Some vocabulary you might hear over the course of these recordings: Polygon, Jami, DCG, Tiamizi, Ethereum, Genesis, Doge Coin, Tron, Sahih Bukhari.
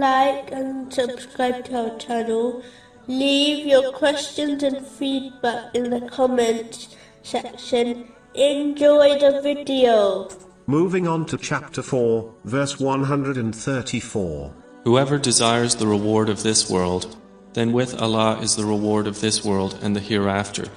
like and subscribe to our channel. Leave your questions and feedback in the comments section. Enjoy the video. Moving on to chapter 4, verse 134. Whoever desires the reward of this world, then with Allah is the reward of this world and the hereafter.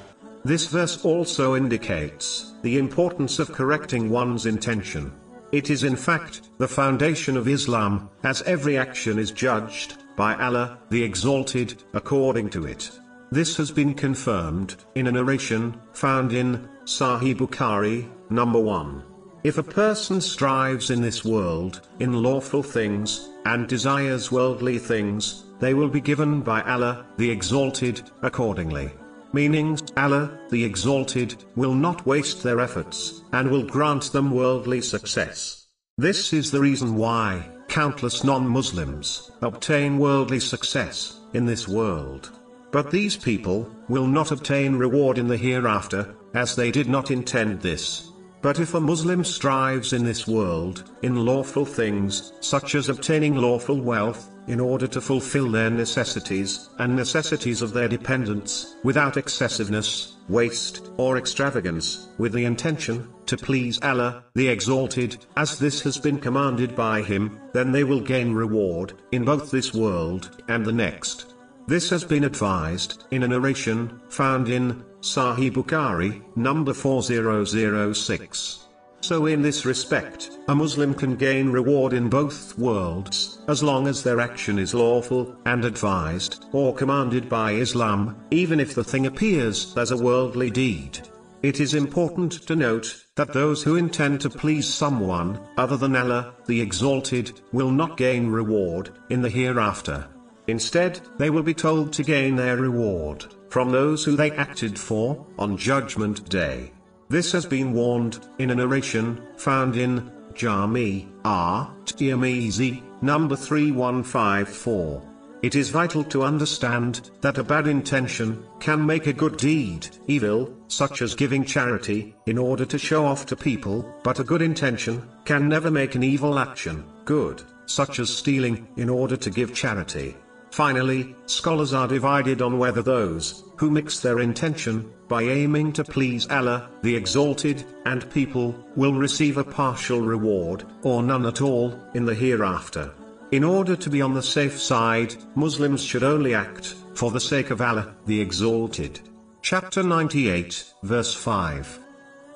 This verse also indicates the importance of correcting one's intention. It is in fact the foundation of Islam, as every action is judged by Allah, the Exalted, according to it. This has been confirmed in a narration found in Sahih Bukhari, number 1. If a person strives in this world, in lawful things, and desires worldly things, they will be given by Allah, the Exalted, accordingly. Meaning, Allah, the Exalted, will not waste their efforts, and will grant them worldly success. This is the reason why countless non-Muslims obtain worldly success in this world. But these people will not obtain reward in the hereafter, as they did not intend this. But if a Muslim strives in this world, in lawful things, such as obtaining lawful wealth, in order to fulfill their necessities, and necessities of their dependents, without excessiveness, waste, or extravagance, with the intention to please Allah, the Exalted, as this has been commanded by Him, then they will gain reward, in both this world and the next. This has been advised in a narration found in Sahih Bukhari, number 4006. So in this respect, a Muslim can gain reward in both worlds, as long as their action is lawful, and advised, or commanded by Islam, even if the thing appears as a worldly deed. It is important to note that those who intend to please someone, other than Allah, the Exalted, will not gain reward in the hereafter. Instead, they will be told to gain their reward from those who they acted for, on Judgment Day. This has been warned in a narration found in Jami, Tiamizi, number 3154. It is vital to understand that a bad intention can make a good deed evil, such as giving charity in order to show off to people, but a good intention can never make an evil action good, such as stealing in order to give charity. Finally, scholars are divided on whether those who mix their intention by aiming to please Allah, the Exalted, and people, will receive a partial reward, or none at all, in the hereafter. In order to be on the safe side, Muslims should only act for the sake of Allah, the Exalted. Chapter 98, verse 5.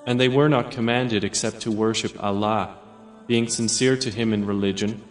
And they were not commanded except to worship Allah, being sincere to Him in religion,